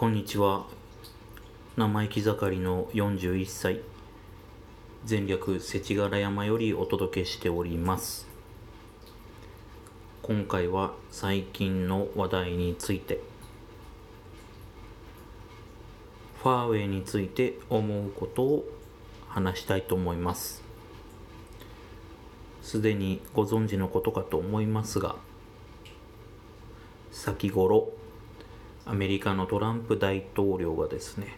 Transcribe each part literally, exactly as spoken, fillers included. こんにちは。生意気盛りのよんじゅういっさい、前略世知柄山よりお届けしております。今回は最近の話題について、ファーウェイについて思うことを話したいと思います。すでにご存知のことかと思いますが、先頃アメリカのトランプ大統領がですね、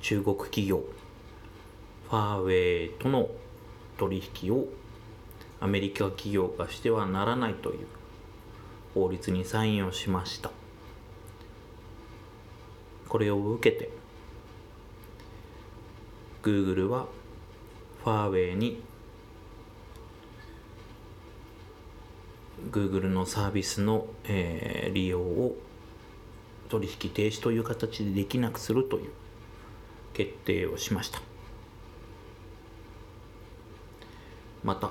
中国企業ファーウェイとの取引をアメリカ企業がしてはならないという法律にサインをしました。これを受けて Google はファーウェイに Google のサービスの、えー、利用を取引停止という形でできなくするという決定をしました。また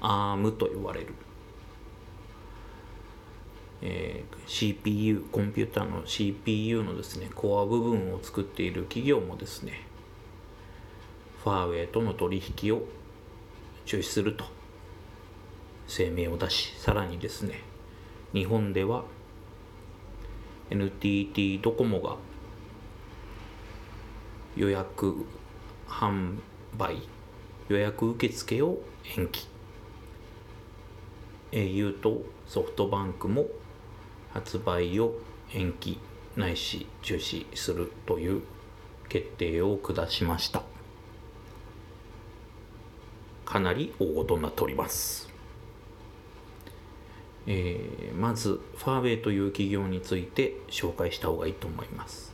アーム と呼ばれる、えー、シーピーユー コンピューターの シーピーユー のですねコア部分を作っている企業もですね、ファーウェイとの取引を中止すると声明を出し、さらにですね、日本ではエヌティーティー ドコモが予約販売、予約受付を延期、 エーユー とソフトバンクも発売を延期ないし中止するという決定を下しました。かなり大事になっております。えー、まずファーウェイという企業について紹介した方がいいと思います。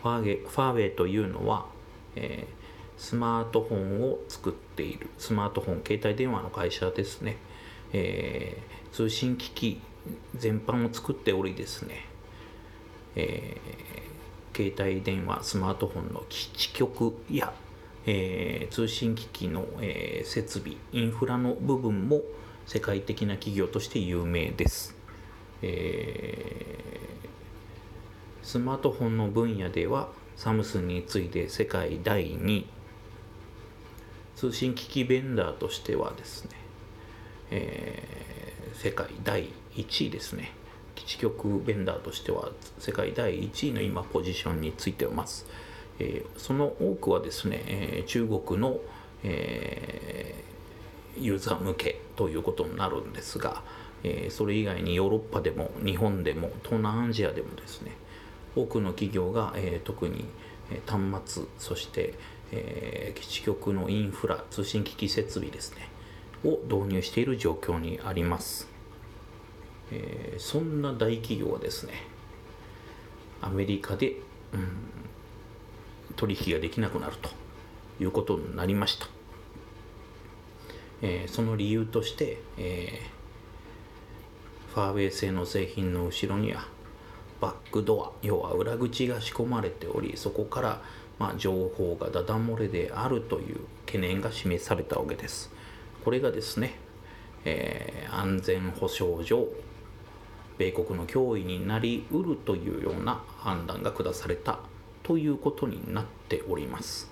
ファーゲ、ファーウェイというのは、えー、スマートフォンを作っている、スマートフォン携帯電話の会社ですね、えー、通信機器全般を作っておりですね、えー、携帯電話スマートフォンの基地局や、えー、通信機器の、えー、設備インフラの部分も世界的な企業として有名です、えー、スマートフォンの分野ではサムスンに次いで世界だいにい、通信機器ベンダーとしてはですね、えー、世界だいいちいですね。基地局ベンダーとしては世界だいいちいの今ポジションについています、えー、その多くはですね、中国の、えーユーザー向けということになるんですが、えー、それ以外にヨーロッパでも日本でも東南アジアでもですね、多くの企業が、えー、特に端末、そして、えー、基地局のインフラ、通信機器設備ですねを導入している状況にあります、えー、そんな大企業はですね、アメリカで、うん、取引ができなくなるということになりました。えー、その理由として、えー、ファーウェイ製の製品の後ろにはバックドア、要は裏口が仕込まれており、そこから、まあ、情報がダダ漏れであるという懸念が示されたわけです。これがですね、えー、安全保障上米国の脅威になりうるというような判断が下されたということになっております、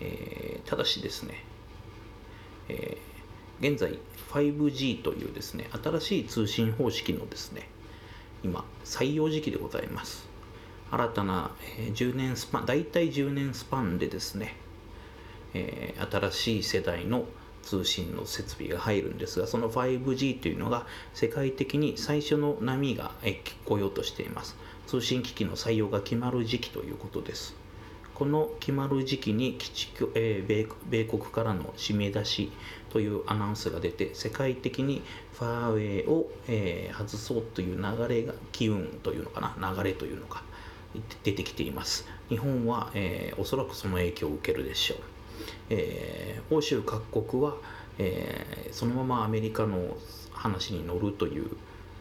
えー、ただしですね、現在 ファイブジー というですね、新しい通信方式のですね、今採用時期でございます。新たなじゅうねんスパン、大体じゅうねんスパンでですね、新しい世代の通信の設備が入るんですが、その ファイブジー というのが世界的に最初の波が来ようとしています。通信機器の採用が決まる時期ということです。この決まる時期に基地、えー、米国からの締め出しというアナウンスが出て、世界的にファーウェイを、えー、外そうという流れが、機運というのかな、流れというのか出てきています。日本は、えー、おそらくその影響を受けるでしょう、えー、欧州各国は、えー、そのままアメリカの話に乗るという、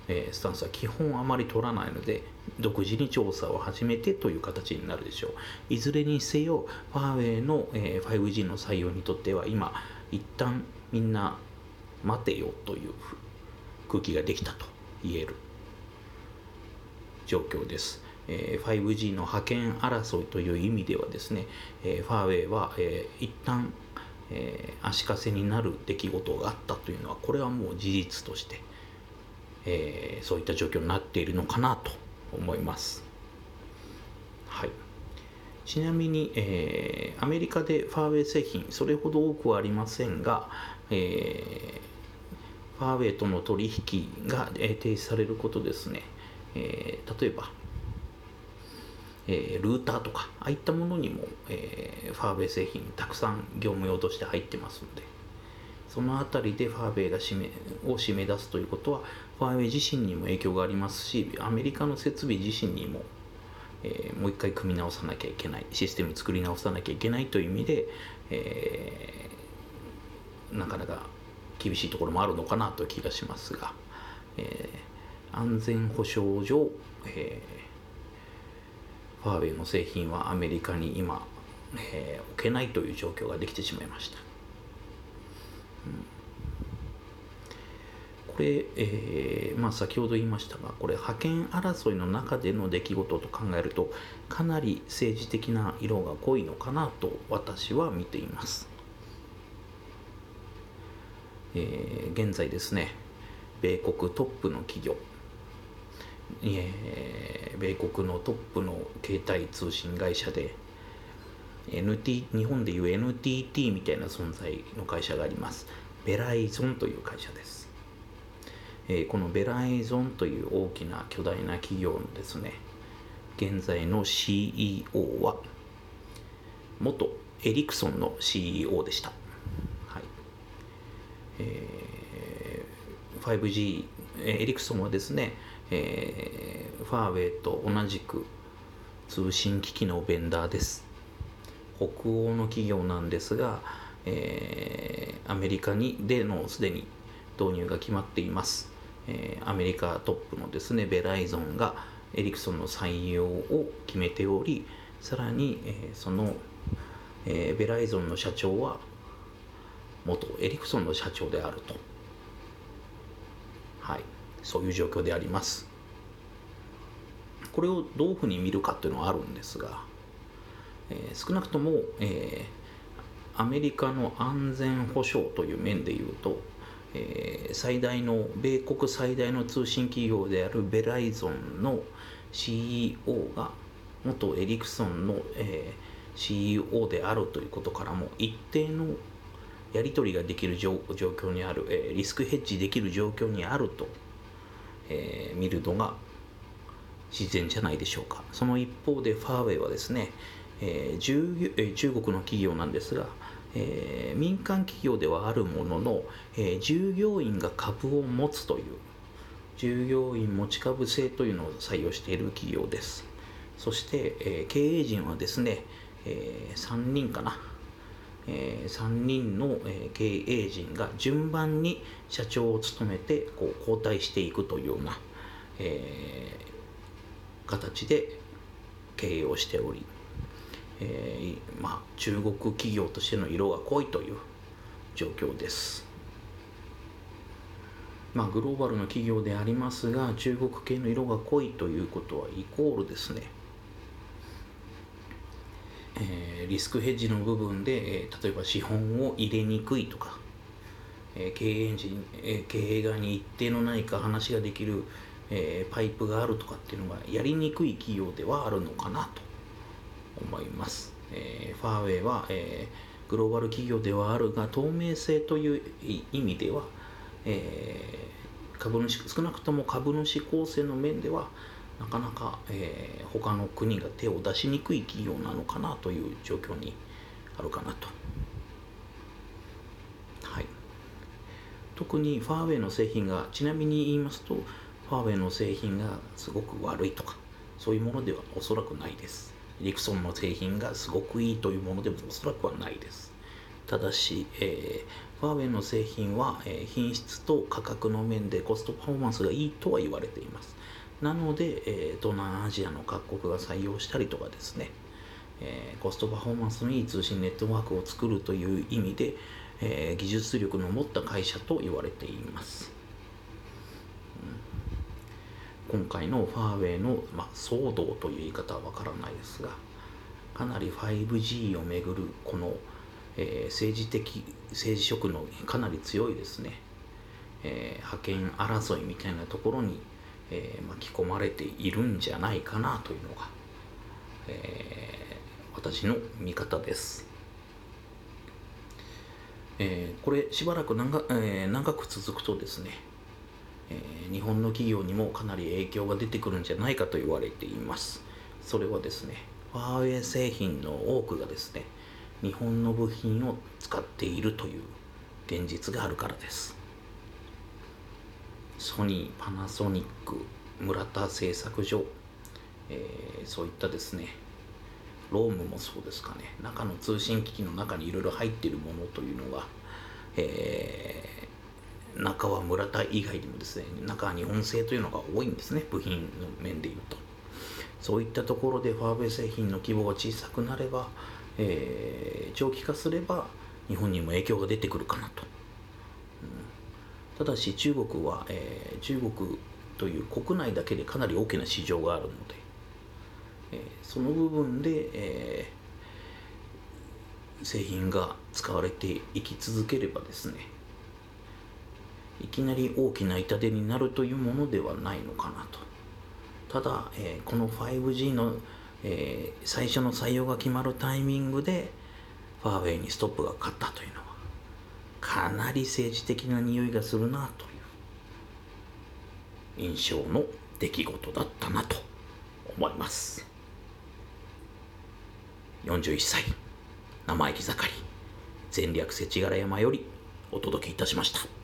えー、スタンスは基本あまり取らないので、独自に調査を始めてという形になるでしょう。いずれにせよ、ファーウェイの ファイブジー の採用にとっては今一旦みんな待てよという空気ができたと言える状況です。 ファイブジー の覇権争いという意味ではですね、ファーウェイは一旦足かせになる出来事があったというのは、これはもう事実として、えー、そういった状況になっているのかなと思います。はい、ちなみに、えー、アメリカでファーウェイ製品それほど多くはありませんが、えー、ファーウェイとの取引が停止されることですね、えー、例えばルーターとかああいったものにも、えー、ファーウェイ製品たくさん業務用として入ってますので、そのあたりでファーウェイが締めを締め出すということは、ファーウェイ自身にも影響がありますし、アメリカの設備自身にも、えー、もう一回組み直さなきゃいけない、システム作り直さなきゃいけないという意味で、えー、なかなか厳しいところもあるのかなという気がしますが、えー、安全保障上、えーファーウェイの製品はアメリカに今、えー、置けないという状況ができてしまいました。うん、これ、えーまあ、先ほど言いましたが、これ覇権争いの中での出来事と考えると、かなり政治的な色が濃いのかなと私は見ています。えー、現在ですね、米国トップの企業、えー、米国のトップの携帯通信会社で エヌティー 日本でいう エヌティーティー みたいな存在の会社があります。ベライゾンという会社です、えー、このベライゾンという大きな巨大な企業のですね、現在の シーイーオー は元エリクソンの シーイーオー でした。はい、えー、ファイブジー エリクソンはですね、えー、ファーウェイと同じく通信機器のベンダーです。北欧の企業なんですが、えー、アメリカにでのすでに導入が決まっています。えー、アメリカトップのですねベライゾンがエリクソンの採用を決めており、さらに、えー、その、えー、ベライゾンの社長は元エリクソンの社長であると、はい、そういう状況であります。これをどういうふうに見るかというのはあるんですが、えー、少なくとも、えー、アメリカの安全保障という面でいうと、えー、最大の米国最大の通信企業であるベライゾンの シーイーオー が元エリクソンの、えー、シーイーオー であるということからも、一定のやり取りができる状況にある、えー、リスクヘッジできる状況にあると、えー、見るのが自然じゃないでしょうか。その一方でファーウェイはですね、えー、中, えー、中国の企業なんですが、えー、民間企業ではあるものの、えー、従業員が株を持つという従業員持ち株制というのを採用している企業です。そして、えー、経営陣はですね、えー、さんにんかな、えー、さんにんの、えー、経営陣が順番に社長を務めてこう交代していくというような、えー、形で経営をしており、えーまあ、中国企業としての色が濃いという状況です。まあ、グローバルの企業でありますが、中国系の色が濃いということはイコールですね、えー、リスクヘッジの部分で、えー、例えば資本を入れにくいとか、えー 経営陣えー、経営側に一定の何か話ができる、えー、パイプがあるとかっていうのがやりにくい企業ではあるのかなと思います。えー、ファーウェイは、えー、グローバル企業ではあるが、透明性という意味では、えー、株主少なくとも株主構成の面ではなかなか、えー、他の国が手を出しにくい企業なのかなという状況にあるかなと。はい、特にファーウェイの製品が、ちなみに言いますと、ファーウェイの製品がすごく悪いとかそういうものではおそらくないです。エリクソンの製品がすごくいいというものでもおそらくはないです。ただし、えー、ファーウェイの製品は、えー、品質と価格の面でコストパフォーマンスがいいとは言われています。なので、えー、東南アジアの各国が採用したりとかですね、えー、コストパフォーマンスのいい通信ネットワークを作るという意味で、えー、技術力の持った会社と言われています。うん、今回のファーウェイの、まあ、騒動という言い方はわからないですが、かなり ファイブジー をめぐるこの、えー、政治的政治色のかなり強いですね、えー、覇権争いみたいなところに、えー、巻き込まれているんじゃないかなというのが、えー、私の見方です。えー、これしばらく長、えー、長く続くとですね、えー、日本の企業にもかなり影響が出てくるんじゃないかと言われています。それはですね、ファーウェイ製品の多くがですね、日本の部品を使っているという現実があるからです。ソニー、パナソニック、村田製作所、えー、そういったですね、ロームもそうですかね、中の通信機器の中にいろいろ入っているものというのが、えー、中は村田以外にもですね、中は日本製というのが多いんですね、部品の面でいうと。そういったところでファーウェイ製品の規模が小さくなれば、えー、長期化すれば日本にも影響が出てくるかなと、うん、ただし中国は、えー、中国という国内だけでかなり大きな市場があるので、その部分で、えー、製品が使われていき続ければですね、いきなり大きな痛手になるというものではないのかなと。ただ、えー、この ファイブジー の、えー、最初の採用が決まるタイミングでファーウェイにストップがかかったというのはかなり政治的な匂いがするなという印象の出来事だったなと思います。よんじゅういっさい生意気盛り、前略せちがら山よりお届けいたしました。